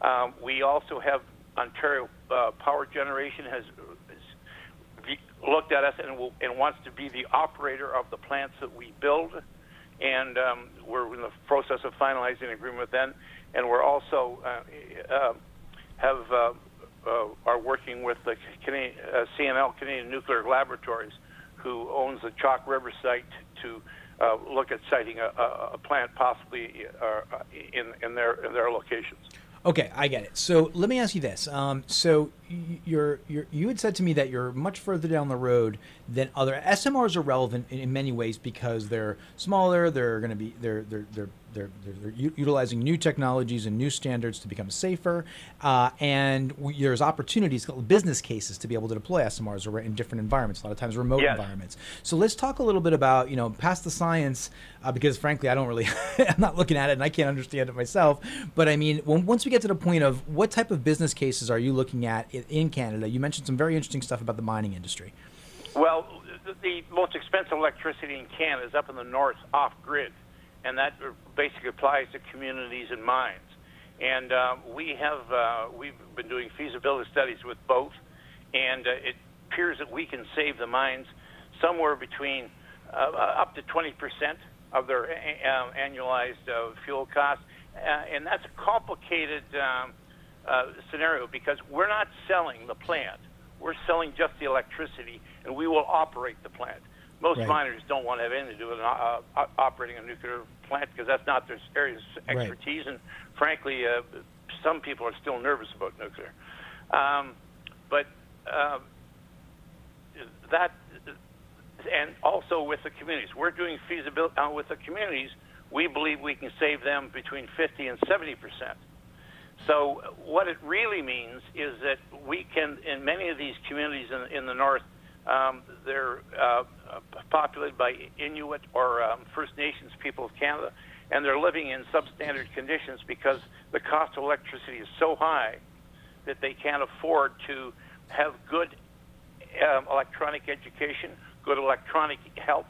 Um, we also have Ontario uh, Power Generation has, has looked at us and, will, and wants to be the operator of the plants that we build. And um, we're in the process of finalizing an agreement with them. And we're also uh, uh, have uh, uh, are working with the Canadian, uh, C N L, Canadian Nuclear Laboratories, who owns the Chalk River site, to uh, look at siting a, a, a plant possibly uh, in, in their in their locations. Okay, I get it. So let me ask you this. Um, so you're, you're, you had said to me that you're much further down the road than other S M Rs are relevant in, in many ways because they're smaller. They're going to be they're they're they're they're, they're, they're u- utilizing new technologies and new standards to become safer. Uh, and we, there's opportunities, business cases, to be able to deploy S M Rs in different environments. A lot of times, remote yes. environments. So let's talk a little bit about you know past the science uh, because frankly, I don't really I'm not looking at it and I can't understand it myself. But I mean, when, once we get to the point of what type of business cases are you looking at in Canada? You mentioned some very interesting stuff about the mining industry. Well, the most expensive electricity in Canada is up in the north, off-grid, and that basically applies to communities and mines. And uh, we have uh, we've been doing feasibility studies with both, and uh, it appears that we can save the mines somewhere between uh, up to twenty percent of their uh, annualized uh, fuel costs, uh, and that's a complicated um, uh, scenario because we're not selling the plant. We're selling just the electricity, and we will operate the plant. Most right. miners don't want to have anything to do with uh, operating a nuclear plant because that's not their area of expertise, right. and frankly, uh, some people are still nervous about nuclear. Um, but uh, that, and also with the communities, we're doing feasibility uh, with the communities. We believe we can save them between fifty and seventy percent. So what it really means is that we can, in many of these communities in, in the north, um, they're uh, populated by Inuit or um, First Nations people of Canada, and they're living in substandard conditions because the cost of electricity is so high that they can't afford to have good um, electronic education, good electronic health,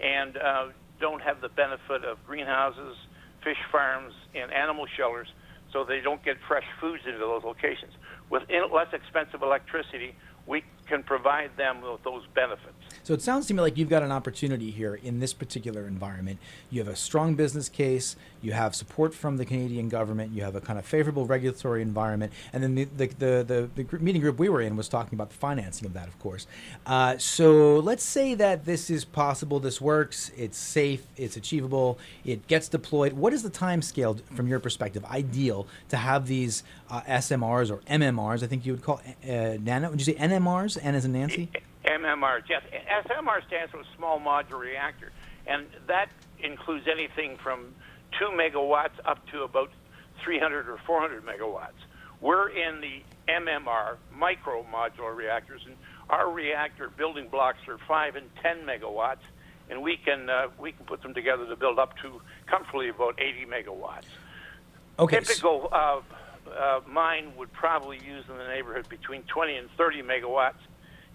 and uh, don't have the benefit of greenhouses, fish farms, and animal shelters. So they don't get fresh foods into those locations. With less expensive electricity, we can provide them with those benefits. So it sounds to me like you've got an opportunity here in this particular environment. You have a strong business case, you have support from the Canadian government, you have a kind of favorable regulatory environment, and then the the the, the, the meeting group we were in was talking about the financing of that, of course. Uh, so let's say that this is possible, this works, it's safe, it's achievable, it gets deployed. What is the time scale, from your perspective, ideal to have these uh, S M Rs or M M Rs, I think you would call uh, nano, would you say N M Rs, N as in Nancy? M M R, yes. S M R stands for small modular reactor, and that includes anything from two megawatts up to about three hundred or four hundred megawatts. We're in the M M R, micro modular reactors, and our reactor building blocks are five and ten megawatts, and we can uh, we can put them together to build up to comfortably about eighty megawatts. Okay. Typical uh, uh, mine would probably use in the neighborhood between twenty and thirty megawatts.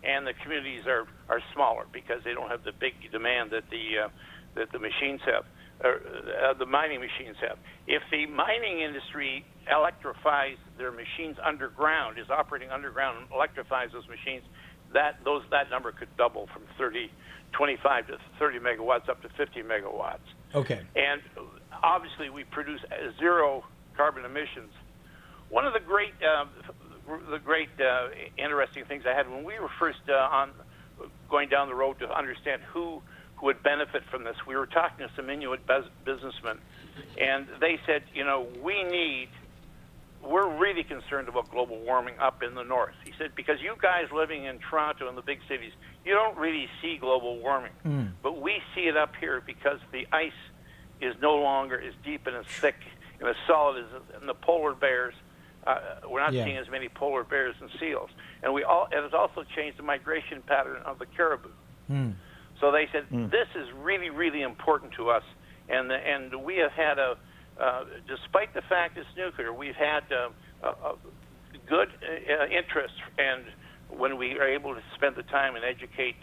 And the communities are, are smaller because they don't have the big demand that the uh, that the machines have, or, uh, the mining machines have. If the mining industry electrifies their machines underground, is operating underground and electrifies those machines, that those that number could double from thirty, twenty-five to thirty megawatts up to fifty megawatts. Okay. And obviously, we produce zero carbon emissions. One of the great uh, the great uh, interesting things I had when we were first uh, on going down the road to understand who, who would benefit from this, we were talking to some Inuit bus- businessmen, and they said, you know, we need, we're really concerned about global warming up in the north. He said, because you guys living in Toronto and the big cities, you don't really see global warming, mm. but we see it up here because the ice is no longer as deep and as thick and as solid as in the polar bears. Uh, we're not yeah. seeing as many polar bears and seals, and we all. It has also changed the migration pattern of the caribou. Mm. So they said mm. this is really, really important to us, and the, and we have had a, uh, despite the fact it's nuclear, we've had a, a, a good uh, interest, and when we are able to spend the time and educate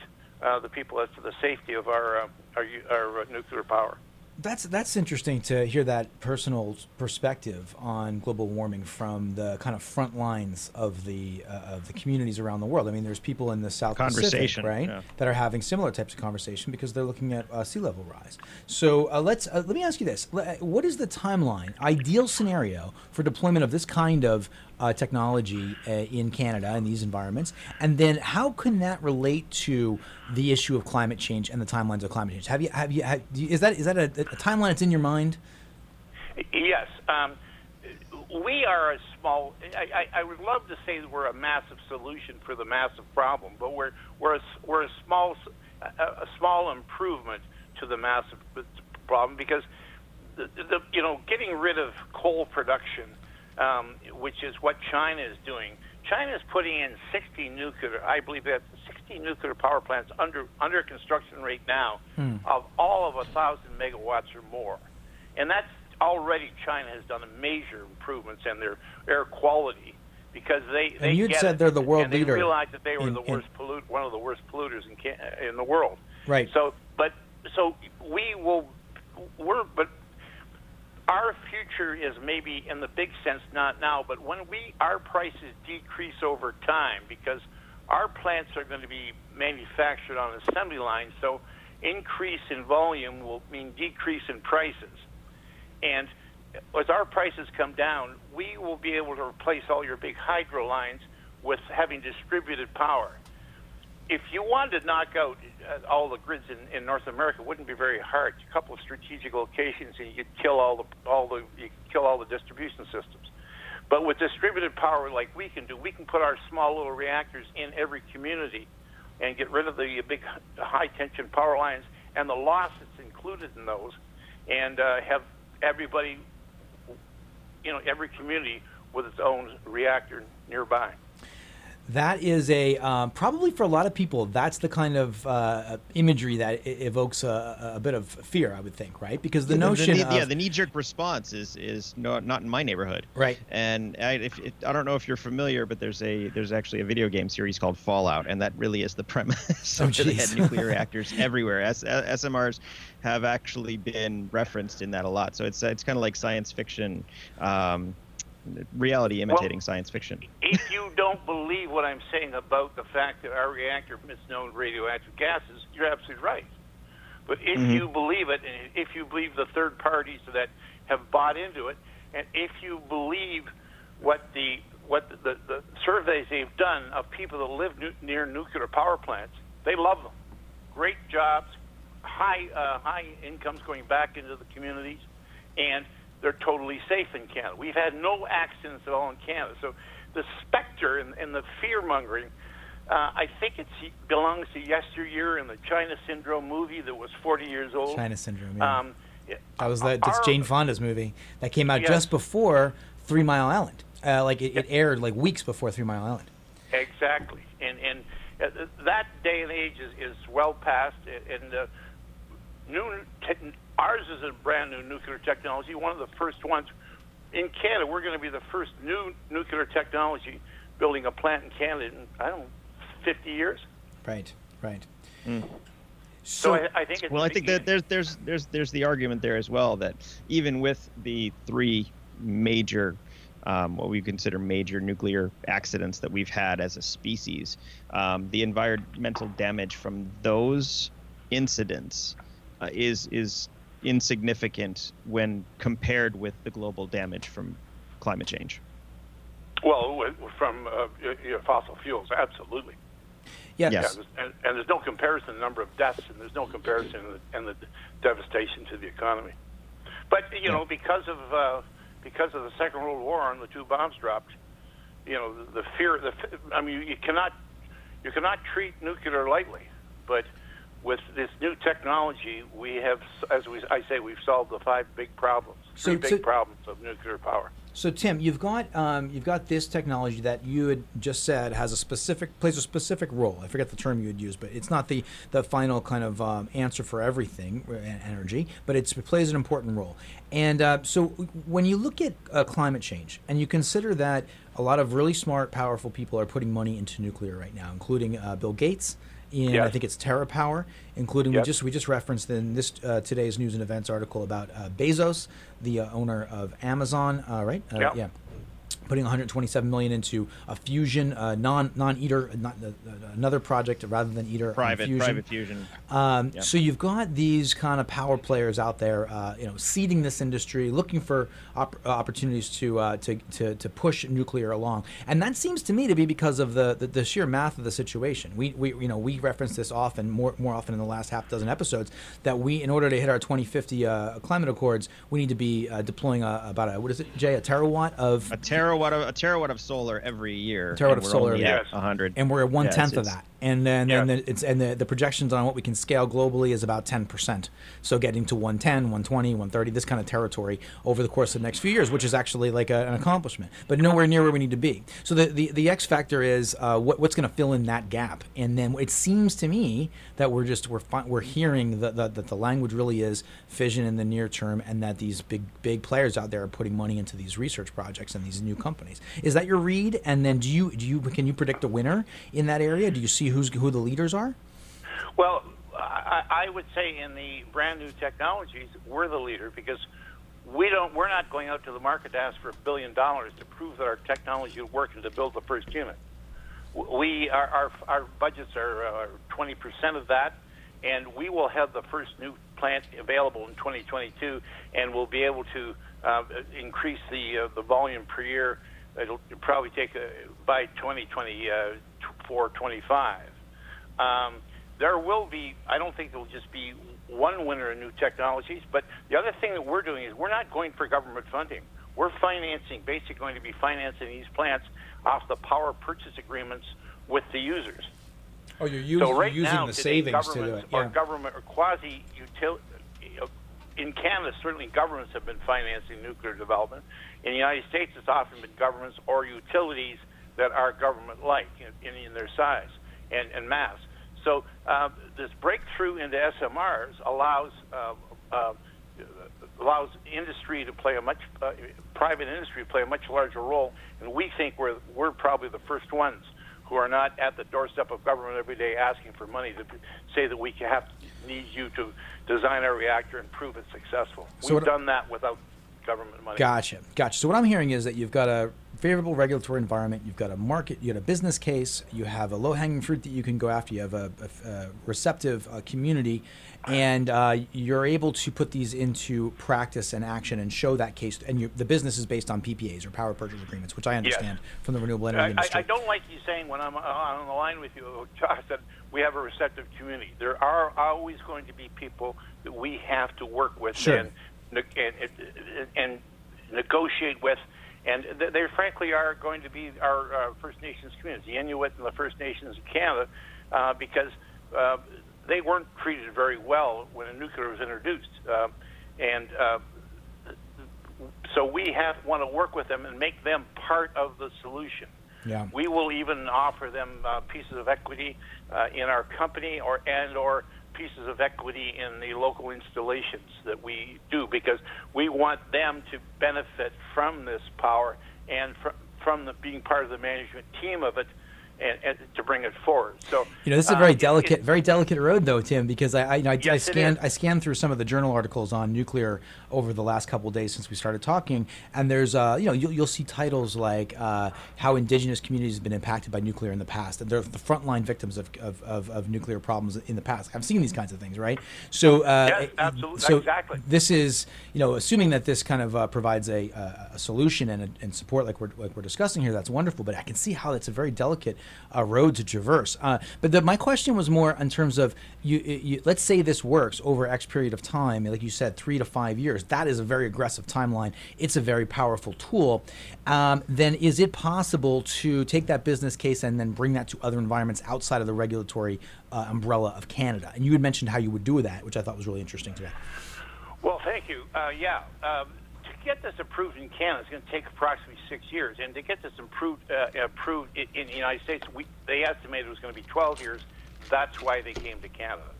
uh, the people as to the safety of our uh, our, our uh, nuclear power. That's that's interesting to hear that personal perspective on global warming from the kind of front lines of the uh, of the communities around the world. I mean, there's people in the South Pacific, right, yeah. that are having similar types of conversation because they're looking at uh, sea level rise. So uh, let's uh, let me ask you this: what is the timeline, ideal scenario for deployment of this kind of uh, technology uh, in Canada in these environments? And then how can that relate to the issue of climate change and the timelines of climate change? Have you have you, have, do you is that is that a A timeline that's in your mind? Yes. Um, we are a small, I, I, I would love to say that we're a massive solution for the massive problem, but we're we're a, we're a small a, a small improvement to the massive problem because, the, the you know, getting rid of coal production, um, which is what China is doing. China is putting in sixty nuclear, I believe that's sixty nuclear power plants under under construction right now hmm. of all of one thousand megawatts or more. And that's already, China has done major improvements in their air quality because they, they and you'd get said it, they're the world and leader. They realized that they were in, the worst in, pollute, one of the worst polluters in can, in the world. Right. So, but so we will, we're but our future is maybe in the big sense not now, but when we our prices decrease over time because our plants are going to be manufactured on assembly lines, so increase in volume will mean decrease in prices, and as our prices come down, we will be able to replace all your big hydro lines with having distributed power. If you wanted to knock out all the grids in, in North America, it wouldn't be very hard. It's a couple of strategic locations, and you could kill all the all the you could kill all the distribution systems. But with distributed power, like we can do, we can put our small little reactors in every community and get rid of the big high-tension power lines and the loss that's included in those, and uh, have everybody, you know, every community with its own reactor nearby. That is a, um, probably for a lot of people, that's the kind of uh, imagery that evokes a, a bit of fear, I would think, right? Because the yeah, notion the, the, of... Yeah, the knee-jerk response is is no, not in my neighborhood. Right. And I, if, it, I don't know if you're familiar, but there's a there's actually a video game series called Fallout, and that really is the premise. Oh, geez. They had nuclear reactors everywhere. S- SMRs have actually been referenced in that a lot. So it's, it's kind of like science fiction... Um, reality imitating well, science fiction. If you don't believe what I'm saying about the fact that our reactor emits known radioactive gases, you're absolutely right. But if mm-hmm. you believe it, and if you believe the third parties that have bought into it, and if you believe what the what the, the, the surveys they've done of people that live nu- near nuclear power plants, they love them. Great jobs, high uh, high incomes going back into the communities, and they're totally safe in Canada. We've had no accidents at all in Canada. So the specter and, and the fear-mongering, uh, I think it belongs to yesteryear in the China Syndrome movie that was forty years old. China Syndrome, yeah. Um, that was the, that's our, Jane Fonda's movie that came out yes. just before Three Mile Island. Uh, like it, it aired like weeks before Three Mile Island. Exactly. And and uh, that day and age is, is well past. And uh, new technology. Ours is a brand new nuclear technology, one of the first ones. In Canada, we're going to be the first new nuclear technology building a plant in Canada in, I don't know, fifty years. Right, right. Mm. So, so I, I think it's... Well, I think that there's, there's, there's, there's the argument there as well that even with the three major, um, what we consider major nuclear accidents that we've had as a species, um, the environmental damage from those incidents uh, is is... insignificant when compared with the global damage from climate change. Well, from uh, you know, fossil fuels, absolutely. Yes. yes. Yeah, there's, and, and there's no comparison in the number of deaths, and there's no comparison in the, in the devastation to the economy. But you yeah. know, because of uh, because of the Second World War and the two bombs dropped, you know, the, the fear. The I mean, you cannot you cannot treat nuclear lightly, but. With this new technology, we have, as we, I say, we've solved the five big problems, three so, big so, problems of nuclear power. So, Tim, you've got um, you've got this technology that you had just said has a specific plays a specific role. I forget the term you had used, but it's not the, the final kind of um, answer for everything, energy, but it's, it plays an important role. And uh, so, when you look at uh, climate change and you consider that a lot of really smart, powerful people are putting money into nuclear right now, including uh, Bill Gates. In yes. I think it's TerraPower, including yep. we just we just referenced in this uh, today's news and events article about uh, Bezos, the uh, owner of Amazon, uh, right? Uh, yep. Yeah, putting one hundred twenty-seven million dollars into a fusion uh, non non ITER not uh, another project rather than ITER private fusion. private fusion. Um, yep. So you've got these kind of power players out there, uh, you know, seeding this industry, looking for op- opportunities to, uh, to to to push nuclear along, and that seems to me to be because of the, the, the sheer math of the situation. We we you know we reference this often more more often in the last half dozen episodes that we in order to hit our twenty fifty uh, climate accords we need to be uh, deploying a, about a what is it Jay a terawatt of a terawatt. Of, a terawatt of solar every year. A terawatt of solar, yes, a hundred, and we're at one tenth yeah, of that. And then, yeah. and then it's and the, the projections on what we can scale globally is about ten percent. So getting to one ten, one twenty, one thirty, this kind of territory over the course of the next few years, which is actually like a, an accomplishment, but nowhere near where we need to be. So the, the, the X factor is uh, what, what's going to fill in that gap. And then it seems to me that we're just we're fi- we're hearing that the, that the language really is fission in the near term, and that these big big players out there are putting money into these research projects and these new companies. Is that your read? And then do you do you can you predict a winner in that area? Do you see who's who the leaders are? Well, I, I would say in the brand new technologies, we're the leader, because we don't we're not going out to the market to ask for a billion dollars to prove that our technology will work and to build the first unit. We our our, our budgets are uh, twenty percent of that, and we will have the first new plant available in twenty twenty-two, and we'll be able to uh, increase the uh, the volume per year. It'll probably take uh, by twenty twenty-four, twenty-five. Um, there will be, I don't think there will just be one winner in new technologies, but the other thing that we're doing is we're not going for government funding. We're financing, basically going to be financing these plants off the power purchase agreements with the users. Oh, you're, use, so right you're using now, the savings to do it. Yeah. Or government or quasi utility in Canada, certainly governments have been financing nuclear development. In the United States, it's often been governments or utilities that are government-like in, in their size and, and mass. So uh, this breakthrough into S M Rs allows uh, uh, allows industry to play a much uh, private industry to play a much larger role, and we think we're we're probably the first ones who are not at the doorstep of government every day asking for money to say that we have need you to design our reactor and prove it's successful. So We've done that without government money. Gotcha, gotcha. So what I'm hearing is that you've got a favorable regulatory environment, you've got a market, you got a business case, you have a low-hanging fruit that you can go after, you have a, a, a receptive uh, community, and uh, you're able to put these into practice and action and show that case. And you, the business is based on P P As, or power purchase agreements, which I understand yes. from the renewable energy I, industry. I, I don't like you saying when I'm on the line with you, Josh, that we have a receptive community. There are always going to be people that we have to work with sure. and, and, and, and negotiate with. And they, frankly, are going to be our uh, First Nations community, the Inuit and the First Nations of Canada, uh, because uh, they weren't treated very well when a nuclear was introduced. Uh, and uh, so we have want to work with them and make them part of the solution. Yeah. We will even offer them uh, pieces of equity uh, in our company or and or pieces of equity in the local installations that we do, because we want them to benefit from this power and fr- from the being part of the management team of it, and, and to bring it forward. So you know, this is a very uh, delicate, it, very delicate road, though, Tim, because I I, you know, I, yes, I scanned I scanned through some of the journal articles on nuclear over the last couple of days since we started talking, and there's uh you know you'll, you'll see titles like uh, how Indigenous communities have been impacted by nuclear in the past, and they're the frontline victims of of, of of nuclear problems in the past. I've seen these kinds of things, right? So uh, yes, absolutely, so exactly. This is you know assuming that this kind of uh, provides a, a a solution and a, and support like we're like we're discussing here. That's wonderful, but I can see how it's a very delicate. A road to traverse, uh, but the, my question was more in terms of you, you. Let's say this works over X period of time, like you said, three to five years. That is a very aggressive timeline. It's a very powerful tool. Um, then, is it possible to take that business case and then bring that to other environments outside of the regulatory uh, umbrella of Canada? And you had mentioned how you would do that, which I thought was really interesting today. Well, thank you. Uh, yeah. Um To get this approved in Canada is going to take approximately six years, and to get this improved, uh, approved in, in the United States, we, they estimated it was going to be twelve years. That's why they came to Canada.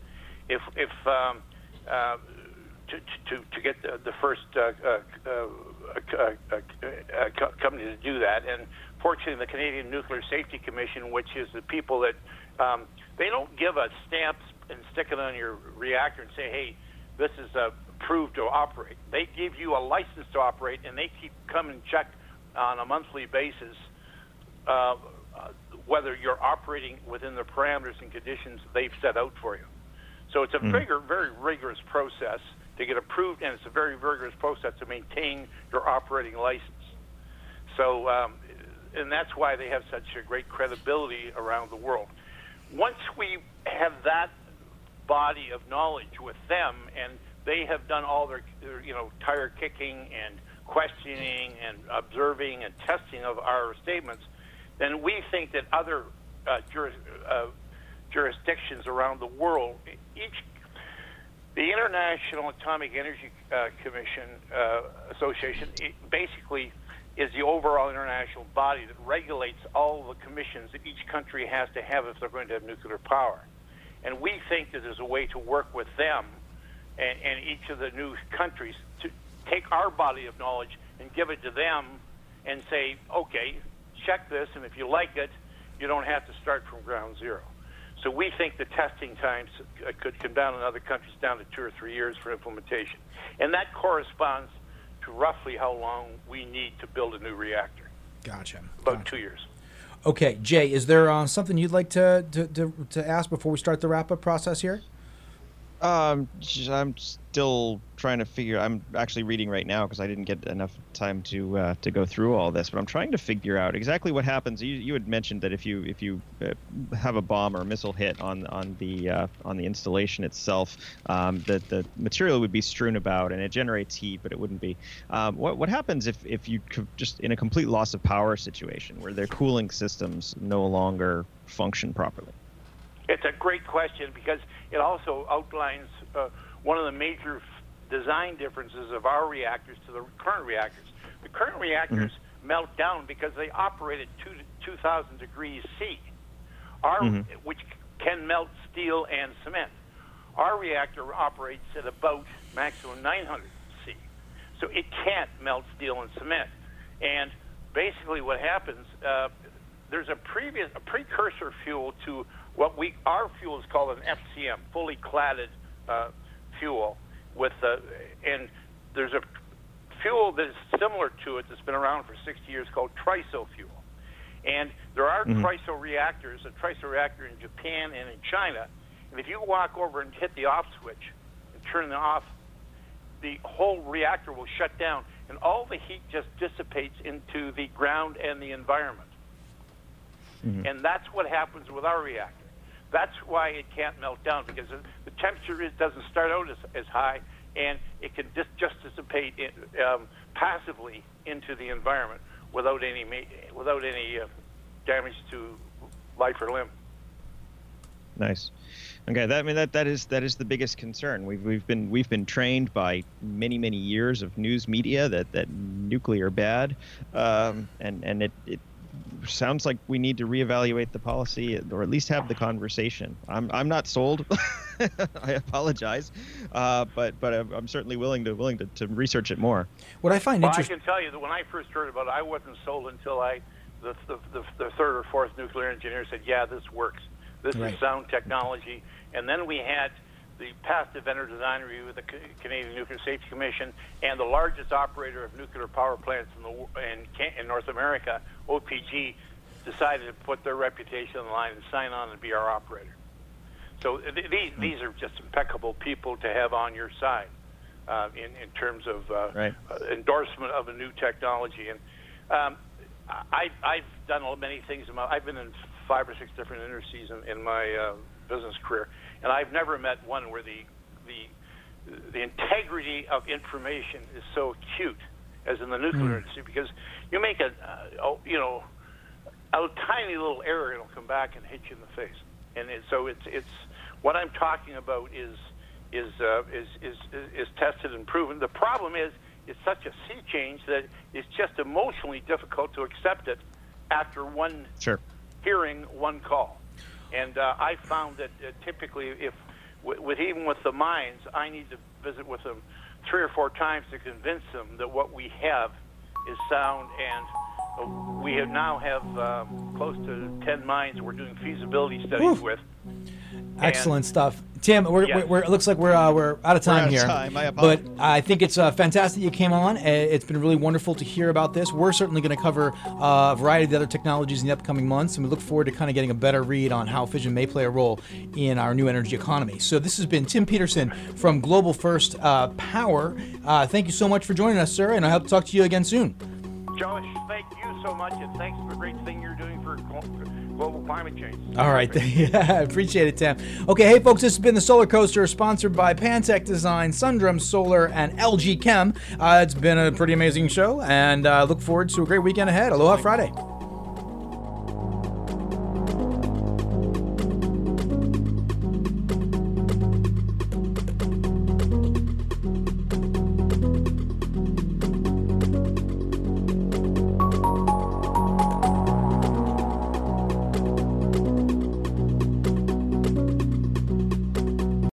If, if um, uh, to, to to get the, the first uh, uh, uh, uh, uh, company to do that, and fortunately, the Canadian Nuclear Safety Commission, which is the people that um, they don't give a stamp and stick it on your reactor and say, "Hey, this is a." Approved to operate. They give you a license to operate, and they keep come and check on a monthly basis uh, whether you're operating within the parameters and conditions they've set out for you. So it's a mm. bigger, very rigorous process to get approved, and it's a very rigorous process to maintain your operating license. So, um, and that's why they have such a great credibility around the world. Once we have that body of knowledge with them, and they have done all their, their, you know, tire kicking and questioning and observing and testing of our statements, then we think that other uh, juris, uh, jurisdictions around the world. Each, the International Atomic Energy uh, Commission uh, Association, it basically is the overall international body that regulates all the commissions that each country has to have if they're going to have nuclear power. And we think that there's a way to work with them and, and each of the new countries to take our body of knowledge and give it to them and say, okay, check this, and if you like it, you don't have to start from ground zero. So we think the testing times could come down in other countries down to two or three years for implementation. And that corresponds to roughly how long we need to build a new reactor. Gotcha. About gotcha. two years. Okay, Jay, is there uh, something you'd like to, to, to, to ask before we start the wrap-up process here? Um, I'm still trying to figure. I'm actually reading right now because I didn't get enough time to uh, to go through all this. But I'm trying to figure out exactly what happens. You you had mentioned that if you if you uh, have a bomb or a missile hit on on the uh, on the installation itself, um, that the material would be strewn about and it generates heat, but it wouldn't be. Um, what what happens if if you co- just in a complete loss of power situation where their cooling systems no longer function properly? It's a great question because it also outlines uh, one of the major f- design differences of our reactors to the current reactors. The current reactors mm-hmm. melt down because they operate at two, two thousand degrees C, our, mm-hmm. which can melt steel and cement. Our reactor operates at about maximum nine hundred C, so it can't melt steel and cement. And basically what happens, uh, there's a previous a precursor fuel to what we our fuel is called an F C M, fully cladded uh, fuel, with uh, and there's a fuel that is similar to it that's been around for sixty years called TRISO fuel, and there are mm-hmm. TRISO reactors, a TRISO reactor in Japan and in China, and if you walk over and hit the off switch and turn it off, the whole reactor will shut down, and all the heat just dissipates into the ground and the environment. Mm-hmm. And that's what happens with our reactor. That's why it can't melt down, because the temperature is, doesn't start out as, as high, and it can dis- just dissipate in, um, passively into the environment without any ma- without any uh, damage to life or limb. Nice. Okay, that I mean that, that is that is the biggest concern. We've we've been we've been trained by many many years of news media that that nuclear bad, um, and and it. it sounds like we need to reevaluate the policy, or at least have the conversation. I'm I'm not sold. I apologize, uh, but but I'm certainly willing to willing to, to research it more. What I find well, interesting. I can tell you that when I first heard about it, I wasn't sold until I the the, the, the third or fourth nuclear engineer said, "Yeah, this works. This right. is sound technology." And then we had the past Inventor Design Review with the Canadian Nuclear Safety Commission and the largest operator of nuclear power plants in, the, in, in North America, O P G, decided to put their reputation on the line and sign on and be our operator. So th- these, these are just impeccable people to have on your side uh, in, in terms of uh, right. endorsement of a new technology. And um, I, I've done many things. In my, I've been in five or six different industries in, in my uh, business career. And I've never met one where the the the integrity of information is so acute as in the nuclear mm. industry, because you make a, a you know a tiny little error, it'll come back and hit you in the face. And it, so it's it's what I'm talking about is is, uh, is is is is tested and proven. The problem is it's such a sea change that it's just emotionally difficult to accept it after one sure. hearing, one call. And uh, I found that uh, typically, if w- with even with the mines, I need to visit with them three or four times to convince them that what we have is sound. And uh, we have now have um, close to ten mines we're doing feasibility studies Oof. with. Excellent and, stuff, Tim. We're, yeah. we're, we're, it looks like we're uh, we're out of time out here, of time. I but I think it's uh, fantastic you came on. It's been really wonderful to hear about this. We're certainly going to cover uh, a variety of the other technologies in the upcoming months, and we look forward to kind of getting a better read on how fission may play a role in our new energy economy. So this has been Tim Peterson from Global First uh, Power. Uh, thank you so much for joining us, sir, and I hope to talk to you again soon. Josh, thank you so much, and thanks for the great thing you're doing for global climate change. All right. Yeah, appreciate it, Tim. Okay, hey, folks, this has been the Solar Coaster, sponsored by PanTech Design, Sundrum Solar, and L G Chem. Uh, it's been a pretty amazing show, and I uh, look forward to a great weekend ahead. Aloha Friday.